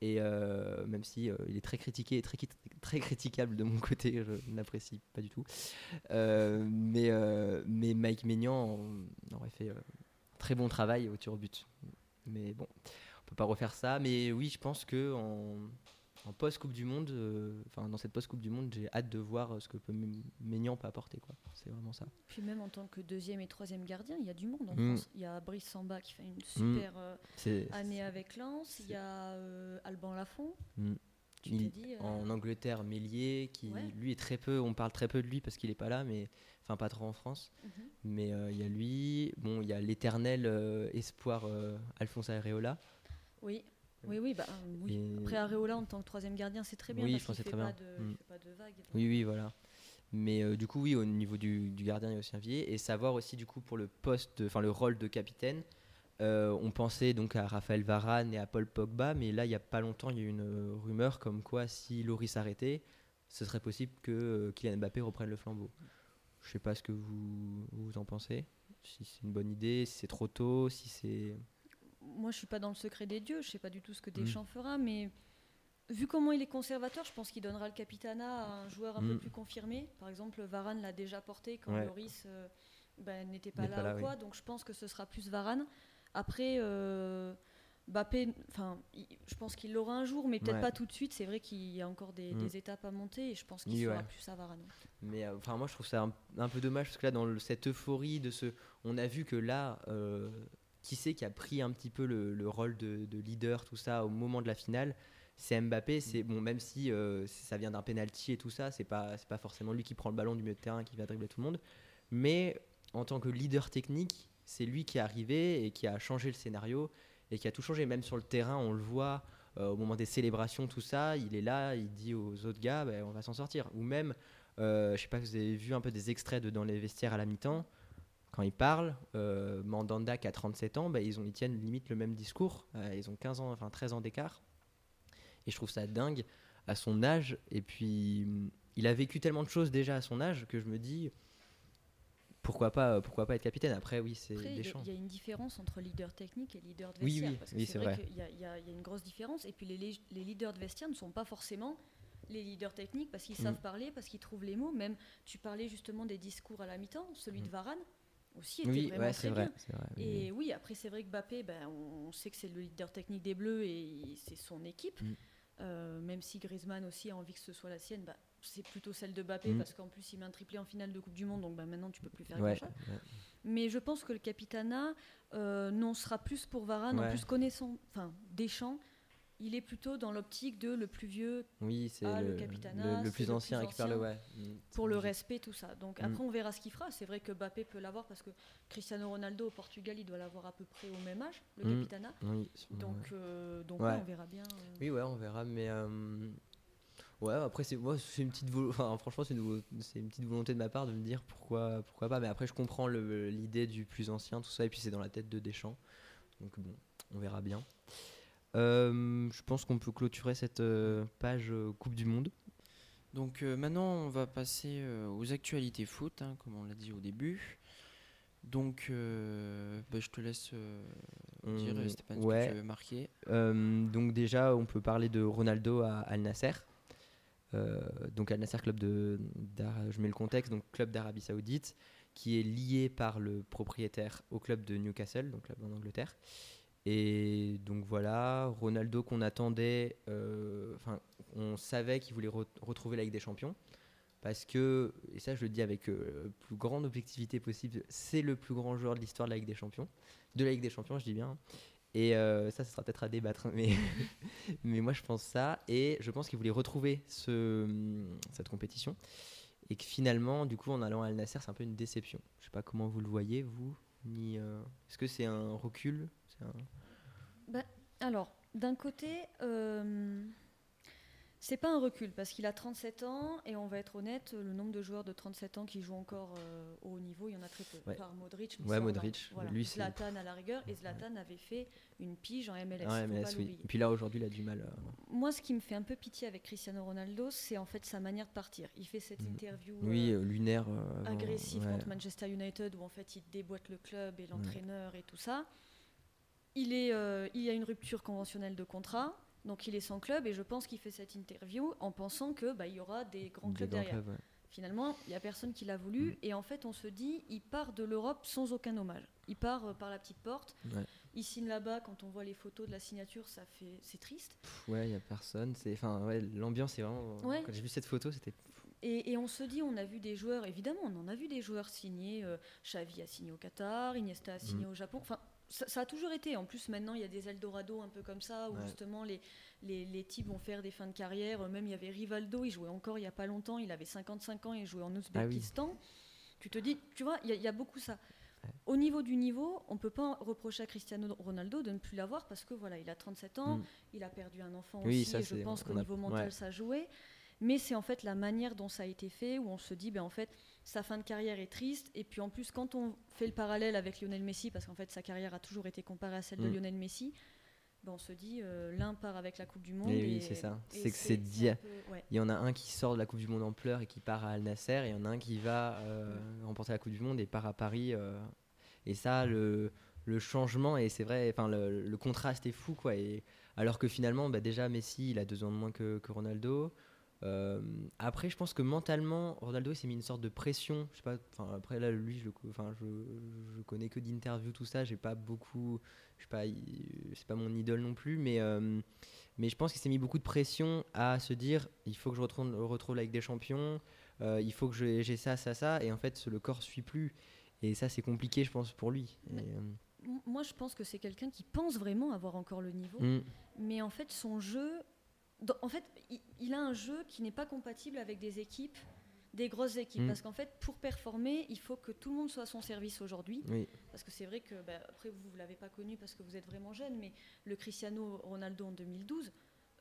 Et euh, même si euh, il est très critiqué et très, très critiquable de mon côté, je n'apprécie pas du tout. Euh, mais, euh, mais Mike Maignan aurait fait un euh, très bon travail au tir au but. Mais bon, on ne peut pas refaire ça. Mais oui, je pense qu'en en, en post-Coupe du Monde, euh, dans cette post-Coupe du Monde, j'ai hâte de voir ce que peut Maignan peut apporter, quoi. C'est vraiment ça. Puis même en tant que deuxième et troisième gardien, il y a du monde en mmh. France. Il y a Brice Samba qui fait une super mmh. euh, c'est, année c'est, avec Lens. Il y a euh, Alban Lafont. Mmh. Tu il, t'es dit, euh, en Angleterre, Mélier, qui ouais. lui est très peu. On parle très peu de lui parce qu'il n'est pas là, mais enfin pas trop en France. Mmh. Mais euh, il y a lui. Bon, il y a l'éternel euh, espoir euh, Alphonse Areola. Oui. Oui, oui, bah, oui. Et... après Areola en tant que troisième gardien, c'est très bien. Oui, parce je pense qu'il c'est très bien. De, mmh. Il ne fait pas de vagues. Donc. Oui, oui, voilà. Mais euh, du coup, oui, au niveau du, du gardien, il y a aussi un vivier. Et savoir aussi, du coup, pour le poste, enfin le rôle de capitaine, euh, on pensait donc à Raphaël Varane et à Paul Pogba, mais là, il n'y a pas longtemps, il y a eu une euh, rumeur comme quoi, si Loris s'arrêtait, ce serait possible que euh, Kylian Mbappé reprenne le flambeau. Je ne sais pas ce que vous, vous en pensez, si c'est une bonne idée, si c'est trop tôt, si c'est... Moi, je ne suis pas dans le secret des dieux, je ne sais pas du tout ce que Deschamps mmh. fera, mais... Vu comment il est conservateur, je pense qu'il donnera le capitanat à un joueur un mmh. peu plus confirmé. Par exemple, Varane l'a déjà porté quand ouais. Loris euh, ben, n'était pas là, pas là ou quoi. Oui. Donc je pense que ce sera plus Varane. Après, euh, Mbappé, il, je pense qu'il l'aura un jour, mais peut-être ouais. pas tout de suite. C'est vrai qu'il y a encore des, mmh. des étapes à monter et je pense qu'il oui, sera ouais. plus à Varane. Mais enfin, euh, moi, je trouve ça un, un peu dommage parce que là, dans le, cette euphorie de ce... On a vu que là... Euh, qui c'est qui a pris un petit peu le, le rôle de, de leader, tout ça, au moment de la finale? C'est Mbappé. C'est bon, même si euh, ça vient d'un penalty et tout ça, c'est pas c'est pas forcément lui qui prend le ballon du milieu de terrain et qui va dribbler tout le monde, mais en tant que leader technique, c'est lui qui est arrivé et qui a changé le scénario et qui a tout changé. Même sur le terrain, on le voit euh, au moment des célébrations, tout ça, il est là, il dit aux autres gars, bah, on va s'en sortir. Ou même, euh, je sais pas si vous avez vu un peu des extraits de dans les vestiaires à la mi-temps, quand ils parlent, euh, Mandanda qui a trente-sept ans, bah, ils, ont, ils tiennent limite le même discours, euh, ils ont quinze ans, enfin treize ans d'écart. Et je trouve ça dingue à son âge. Et puis, il a vécu tellement de choses déjà à son âge que je me dis, pourquoi pas, pourquoi pas être capitaine ? Après, oui, c'est Après, Deschamps. Il y, y a une différence entre leader technique et leader de vestiaire. Oui, oui, parce que oui, c'est, c'est vrai. vrai. Il y a, y a, y a une grosse différence. Et puis, les, les leaders de vestiaire ne sont pas forcément les leaders techniques parce qu'ils mmh. savent parler, parce qu'ils trouvent les mots. Même, tu parlais justement des discours à la mi-temps, celui mmh. de Varane. Aussi était oui, vraiment ouais, très vrai, bien. Vrai, oui. Et oui, après, c'est vrai que Mbappé, ben, on sait que c'est le leader technique des Bleus et c'est son équipe. Mm. Euh, même si Griezmann aussi a envie que ce soit la sienne, bah, c'est plutôt celle de Mbappé mm. parce qu'en plus, il met un triplé en finale de Coupe du Monde, donc bah, maintenant, tu ne peux plus faire ouais, grand-chose. Ouais. Mais je pense que le capitana, euh, non, sera plus pour Varane, ouais. en plus connaissant Deschamps. Il est plutôt dans l'optique de le plus vieux oui, c'est à le, le capitana, le, le plus ancien récupère le ouais. pour le respect, tout ça. Donc après, mm. on verra ce qu'il fera. C'est vrai que Mbappé peut l'avoir parce que Cristiano Ronaldo au Portugal, il doit l'avoir à peu près au même âge, le mm. capitana. Oui, donc euh, donc ouais. Ouais, on verra bien. Euh... Oui, ouais, on verra. Mais euh... ouais, après c'est, ouais, c'est une petite vo... enfin, franchement c'est une, c'est une petite volonté de ma part de me dire pourquoi pourquoi pas. Mais après, je comprends le, l'idée du plus ancien, tout ça. Et puis c'est dans la tête de Deschamps. Donc bon, on verra bien. Euh, je pense qu'on peut clôturer cette euh, page euh, Coupe du Monde. Donc euh, maintenant, on va passer euh, aux actualités foot, hein, comme on l'a dit au début. Donc, euh, bah, je te laisse euh, on... dire, Stéphane, ouais. ce que tu as marqué. Euh, donc déjà, on peut parler de Ronaldo à Al Nasser. Euh, donc Al Nasser, club de, je mets le contexte, donc club d'Arabie Saoudite, qui est lié par le propriétaire au club de Newcastle, donc là en Angleterre. Et donc voilà, Ronaldo qu'on attendait, enfin euh, on savait qu'il voulait re- retrouver la Ligue des Champions parce que, et ça je le dis avec euh, la plus grande objectivité possible, c'est le plus grand joueur de l'histoire de la Ligue des Champions, de la Ligue des Champions je dis bien, et euh, ça ça sera peut-être à débattre, mais, mais moi je pense ça, et je pense qu'il voulait retrouver ce, cette compétition, et que finalement du coup en allant à Al Nasser c'est un peu une déception, je sais pas comment vous le voyez vous, ni, euh, est-ce que c'est un recul? Bah, alors, d'un côté, euh, c'est pas un recul parce qu'il a trente-sept ans et on va être honnête, le nombre de joueurs de trente-sept ans qui jouent encore euh, au haut niveau, il y en a très peu. Ouais. Par Modric, ouais, Modric voilà. Lui, Zlatan c'est... à la rigueur, et Zlatan ouais. avait fait une pige en M L S. Ah, M L S oui. Et puis là, aujourd'hui, il a du mal. Euh... Moi, ce qui me fait un peu pitié avec Cristiano Ronaldo, c'est en fait sa manière de partir. Il fait cette interview oui, euh, lunaire, euh, agressive ouais. contre Manchester United où en fait, il déboîte le club et l'entraîneur ouais. et tout ça. Il, est, euh, il y a une rupture conventionnelle de contrat, donc il est sans club et je pense qu'il fait cette interview en pensant que bah, il y aura des grands des clubs grands derrière. Clubs, ouais. Finalement, il n'y a personne qui l'a voulu mmh. et en fait, on se dit il part de l'Europe sans aucun hommage. Il part euh, par la petite porte, ouais. il signe là-bas, quand on voit les photos de la signature, ça fait, c'est triste. Pff, ouais, il n'y a personne, c'est, ouais, l'ambiance est vraiment... Ouais. Quand j'ai vu cette photo, c'était... Et, et on se dit, on a vu des joueurs, évidemment, on en a vu des joueurs signer, euh, Xavi a signé au Qatar, Iniesta a signé mmh. au Japon, enfin... Ça, ça a toujours été. En plus, maintenant, il y a des Eldorado un peu comme ça, où ouais. justement, les, les, les types vont faire des fins de carrière. Même, il y avait Rivaldo, il jouait encore il n'y a pas longtemps. Il avait cinquante-cinq ans, il jouait en Ouzbékistan. Ah oui. Tu te dis, tu vois, il y, y a beaucoup ça. Ouais. Au niveau du niveau, on ne peut pas reprocher à Cristiano Ronaldo de ne plus l'avoir parce que voilà, il a trente-sept ans, mm. il a perdu un enfant oui, aussi. Ça, et je pense qu'au a... niveau mental, ouais. ça jouait. Mais c'est en fait la manière dont ça a été fait, où on se dit, ben, en fait... Sa fin de carrière est triste. Et puis en plus, quand on fait le parallèle avec Lionel Messi, parce qu'en fait, sa carrière a toujours été comparée à celle mmh. de Lionel Messi, ben, on se dit, euh, l'un part avec la Coupe du Monde. Et, et oui, c'est ça. C'est que c'est, c'est dia- peu, ouais. Il y en a un qui sort de la Coupe du Monde en pleurs et qui part à Al Nasser. Et il y en a un qui va euh, mmh. remporter la Coupe du Monde et part à Paris. Euh, et ça, le, le changement, et c'est vrai, le, le contraste est fou, quoi. Et, alors que finalement, bah, déjà, Messi, il a deux ans de moins que, que Ronaldo. Euh, après, je pense que mentalement, Ronaldo il s'est mis une sorte de pression. Je sais pas. Enfin, après là, lui, je le, enfin, je, je connais que d'interviews tout ça. J'ai pas beaucoup. Je sais pas. C'est pas mon idole non plus. Mais, euh, mais je pense qu'il s'est mis beaucoup de pression à se dire, il faut que je retrouve, retrouve avec des champions. Euh, il faut que je, j'ai ça, ça, ça. Et en fait, le corps suit plus. Et ça, c'est compliqué, je pense, pour lui. Et, euh, moi je pense que c'est quelqu'un qui pense vraiment avoir encore le niveau, mmh. mais en fait son jeu, en fait il, il a un jeu qui n'est pas compatible avec des équipes, des grosses équipes, mmh. parce qu'en fait pour performer il faut que tout le monde soit à son service aujourd'hui, oui. parce que c'est vrai que bah, après vous ne l'avez pas connu parce que vous êtes vraiment jeune, mais le Cristiano Ronaldo en deux mille douze,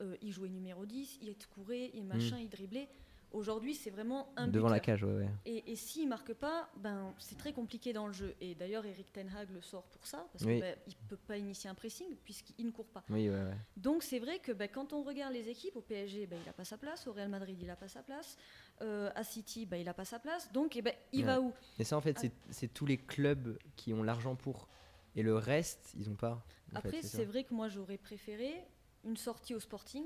euh, il jouait numéro dix, il courait, il machin, mmh. il driblait. Aujourd'hui, c'est vraiment un buteur. Devant la cage, ouais, ouais. Et, et s'il ne marque pas, ben, c'est très compliqué dans le jeu. Et d'ailleurs, Eric Ten Hag le sort pour ça, parce oui. qu'il ben, ne peut pas initier un pressing, puisqu'il ne court pas. Oui, ouais, ouais. Donc, c'est vrai que ben, quand on regarde les équipes, au P S G, ben, il n'a pas sa place. Au Real Madrid, il n'a pas sa place. Euh, à City, ben, il n'a pas sa place. Donc, eh ben, il ouais. va où ? Et ça, en fait, ah. c'est, c'est tous les clubs qui ont l'argent pour. Et le reste, ils n'ont pas. Après, fait, c'est, c'est vrai que moi, j'aurais préféré une sortie au Sporting,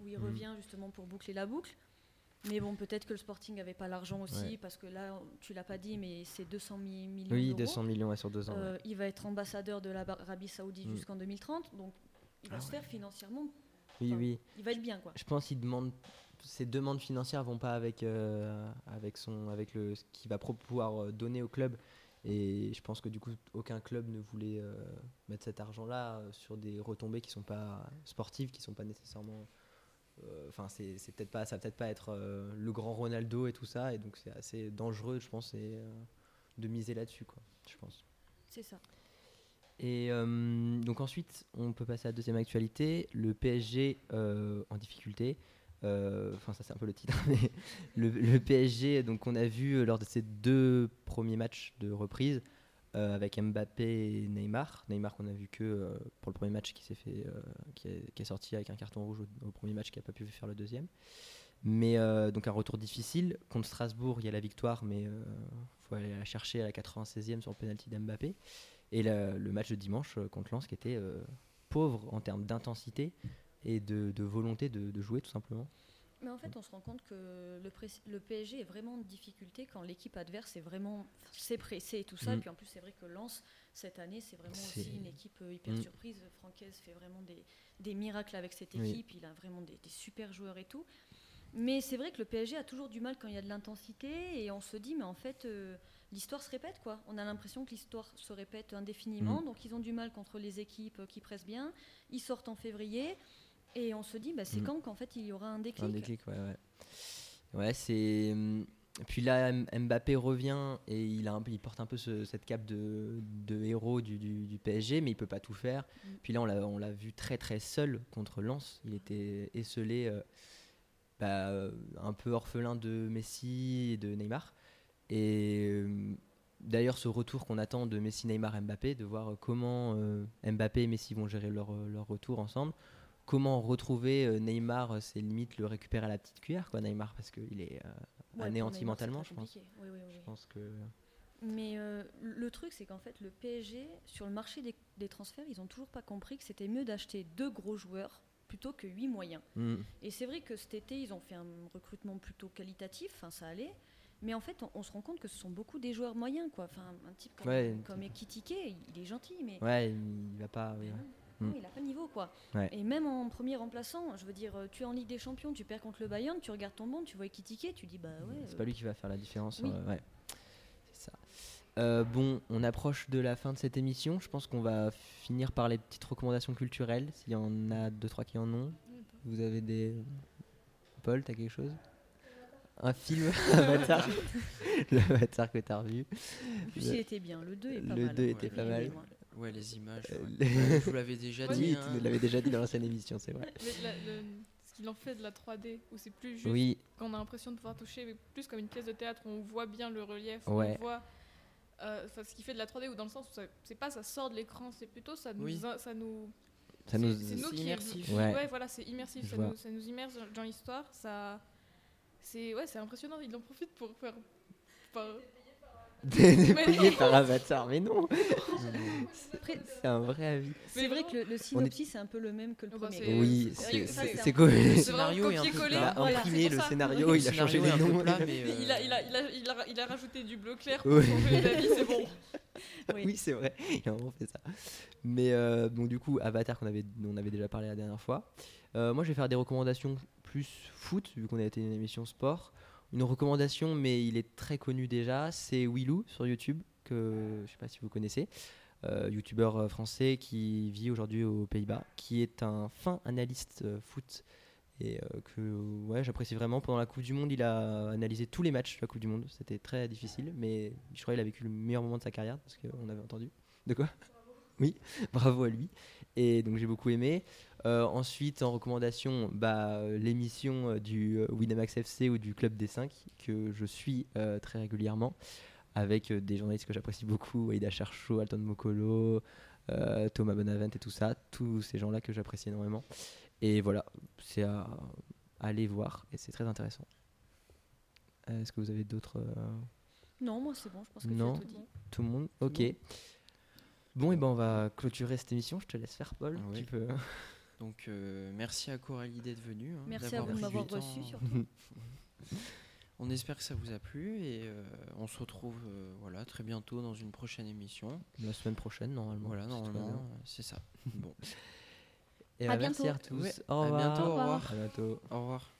où il mmh. revient justement pour boucler la boucle. Mais bon, peut-être que le Sporting n'avait pas l'argent aussi, ouais. parce que là, tu ne l'as pas dit, mais c'est deux cents millions Oui, d'euros. deux cents millions sur deux ans. Euh, ouais. Il va être ambassadeur de l'Arabie Saoudite mmh. jusqu'en deux mille trente, donc il va ah se ouais. faire financièrement. Oui, enfin, oui. Il va être bien, quoi. Je pense qu'il demande... Ses demandes financières ne vont pas avec, euh, avec, son, avec le, ce qu'il va pouvoir donner au club. Et je pense que du coup, aucun club ne voulait euh, mettre cet argent-là sur des retombées qui ne sont pas sportives, qui ne sont pas nécessairement... Enfin, c'est, c'est peut-être pas, ça va peut-être pas être euh, le grand Ronaldo et tout ça, et donc c'est assez dangereux, je pense, et, euh, de miser là-dessus, quoi. Je pense. C'est ça. Et euh, donc ensuite, on peut passer à la deuxième actualité, le P S G euh, en difficulté. Enfin, euh, ça c'est un peu le titre, mais le, le P S G, donc on a vu lors de ces deux premiers matchs de reprise euh, avec Mbappé et Neymar, Neymar qu'on a vu que euh, pour le premier match qui s'est fait, euh, qui, est, qui est sorti avec un carton rouge au, au premier match, qui n'a pas pu faire le deuxième, mais euh, donc un retour difficile contre Strasbourg. Il y a la victoire, mais il euh, faut aller la chercher à la quatre-vingt-seizième sur le penalty d'Mbappé, et la, le match de dimanche contre Lens qui était euh, pauvre en termes d'intensité et de, de volonté de, de jouer, tout simplement. Mais en fait, on se rend compte que le, pré- le P S G est vraiment en difficulté quand l'équipe adverse est vraiment c'est pressée et tout ça. Mmh. Et puis en plus, c'est vrai que Lens, cette année, c'est vraiment c'est... aussi une équipe hyper mmh. surprise. Francaise fait vraiment des, des miracles avec cette équipe. Oui. Il a vraiment des, des super joueurs et tout. Mais c'est vrai que le P S G a toujours du mal quand il y a de l'intensité. Et on se dit, mais en fait, euh, l'histoire se répète, quoi. On a l'impression que l'histoire se répète indéfiniment. Mmh. Donc, ils ont du mal contre les équipes qui pressent bien. Ils sortent en février. Et on se dit, bah, c'est mmh. quand qu'en fait il y aura un déclic. Un déclic, ouais, ouais. Ouais, c'est. Puis là, M- Mbappé revient et il, a un peu, il porte un peu ce, cette cape de, de héros du, du, du P S G, mais il peut pas tout faire. Mmh. Puis là, on l'a, on l'a vu très très seul contre Lens. Il était esselé, euh, bah, un peu orphelin de Messi et de Neymar. Et euh, d'ailleurs, ce retour qu'on attend de Messi, Neymar, Mbappé, de voir comment euh, Mbappé et Messi vont gérer leur, leur retour ensemble. Comment retrouver Neymar, c'est limite le récupérer à la petite cuillère, quoi, Neymar, parce qu'il est euh, ouais, anéanti mentalement, je pense. Oui, oui, oui. Je pense que... Mais euh, le truc, c'est qu'en fait, le P S G, sur le marché des, des transferts, ils n'ont toujours pas compris que c'était mieux d'acheter deux gros joueurs plutôt que huit moyens. Mmh. Et c'est vrai que cet été, ils ont fait un recrutement plutôt qualitatif, enfin, ça allait, mais en fait, on, on se rend compte que ce sont beaucoup des joueurs moyens, quoi. Enfin, un type comme, ouais, comme Ekitike, il est gentil, mais... Ouais, il va pas... Oui, ouais. Non, il n'a pas le niveau, quoi. Ouais. Et même en premier remplaçant, je veux dire, tu es en Ligue des Champions, tu perds contre le Bayern, tu regardes ton banc, tu vois Ekitike, tu dis bah ouais. C'est euh... pas lui qui va faire la différence. Oui. Euh, ouais. C'est ça. Euh, bon, on approche de la fin de cette émission. Je pense qu'on va finir par les petites recommandations culturelles. S'il y en a deux, trois qui en ont. Vous avez des. Paul, t'as quelque chose ? Un film, Avatar. L'Avatar que t'as revu. En plus, le... il était bien. Le deux est pas le mal. Le deux était ouais. pas mal. Ouais. Ouais, les images. Ouais. Je vous l'avais déjà ouais, dit. Oui, hein. Tu nous l'avais déjà dit dans l'ancienne émission, c'est vrai. Le, la, le, ce qu'il en fait de la trois D, où c'est plus juste oui. qu'on a l'impression de pouvoir toucher, mais plus comme une pièce de théâtre, où on voit bien le relief, ouais. on voit euh, ce qu'il fait de la trois D, ou dans le sens où ça, c'est pas ça sort de l'écran, c'est plutôt ça nous... Oui. Ça nous, ça c'est, nous c'est nous c'est qui immersif. Est, ouais. ouais, voilà, c'est immersif, ça nous, ça nous immerge dans l'histoire. Ça, c'est, ouais, c'est impressionnant, il en profite pour faire... Par, payé par Avatar, mais non. Après, c'est un vrai avis. C'est vrai que le, le synopsis est... c'est un peu le même que le premier. C'est, oui, c'est, c'est, c'est quoi le scénario est un peu là, voilà, imprimé le scénario, il a changé les noms là, mais euh... il, a, il, a, il, a, il, a, il a rajouté du bleu clair pour changer d'avis, c'est bon. Oui. Oui, c'est vrai, il a vraiment fait ça. Mais euh, bon, du coup, Avatar qu'on avait, on avait déjà parlé la dernière fois. Euh, moi, je vais faire des recommandations plus foot, vu qu'on a été une émission sport. Une recommandation, mais il est très connu déjà, c'est Willou sur YouTube, que je ne sais pas si vous connaissez. euh, youtubeur français qui vit aujourd'hui aux Pays-Bas, qui est un fin analyste euh, foot et euh, que ouais, j'apprécie vraiment. Pendant la Coupe du Monde, il a analysé tous les matchs de la Coupe du Monde. C'était très difficile, mais je crois qu'il a vécu le meilleur moment de sa carrière, parce qu'on avait entendu. De quoi ? Oui, bravo à lui. Et donc j'ai beaucoup aimé. Euh, ensuite, en recommandation, bah, l'émission du Winamax F C ou du Club des cinq, que je suis euh, très régulièrement, avec des journalistes que j'apprécie beaucoup, Aïda Cherchot, Alton Mokolo, euh, Thomas Bonavent et tout ça. Tous ces gens-là que j'apprécie énormément. Et voilà, c'est à aller voir et c'est très intéressant. Euh, est-ce que vous avez d'autres... Euh... Non, moi c'est bon, je pense que non, tu as tout dit. Tout le monde, ok. Bon. Bon, et ben on va clôturer cette émission. Je te laisse faire, Paul. Ah oui. Tu peux. Donc, euh, merci à Coralie d'être venue. Hein, merci à vous de m'avoir reçu, surtout. On espère que ça vous a plu et euh, on se retrouve euh, voilà, très bientôt dans une prochaine émission. La semaine prochaine, normalement. Voilà, normalement, c'est ça. Bon. Et à, à bientôt. Merci à tous. Oui. Au revoir. À bientôt. Au revoir. À bientôt. Au revoir.